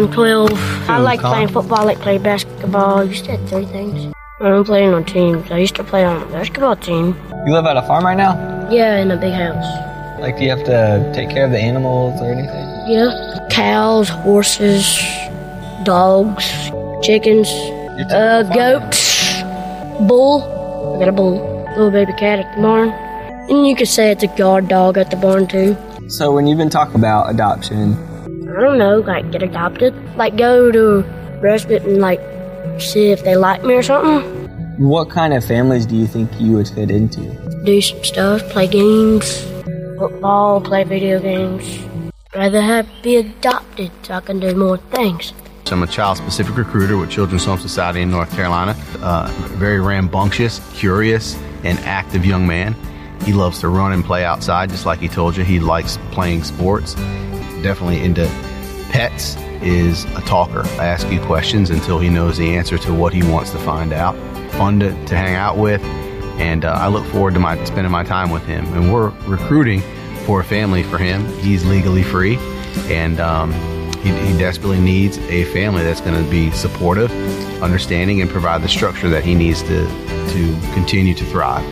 I'm 12. I like playing football, I like playing basketball. I used to have three things. I'm playing on teams. I used to play on a basketball team. You live at a farm right now? Yeah, in a big house. Like, do you have to take care of the animals or anything? Yeah. Cows, horses, dogs, chickens, goats, bull. I got a bull. Little baby cat at the barn. And you could say it's a guard dog at the barn, too. So when you've been talking about adoption... I don't know, like, get adopted. Like, go to a respite and, like, see if they like me or something. What kind of families do you think you would fit into? Do some stuff, play games, football, play video games. I'd rather be adopted so I can do more things. So I'm a child-specific recruiter with Children's Home Society in North Carolina. Very rambunctious, curious, and active young man. He loves to run and play outside, just like he told you. He likes playing sports. Definitely into pets. Is a talker. I ask you questions until he knows the answer to what he wants to find out. Fun to hang out with, and I look forward to spending my time with him. And we're recruiting for a family for him. He's legally free, and he desperately needs a family that's going to be supportive, understanding, and provide the structure that he needs to continue to thrive.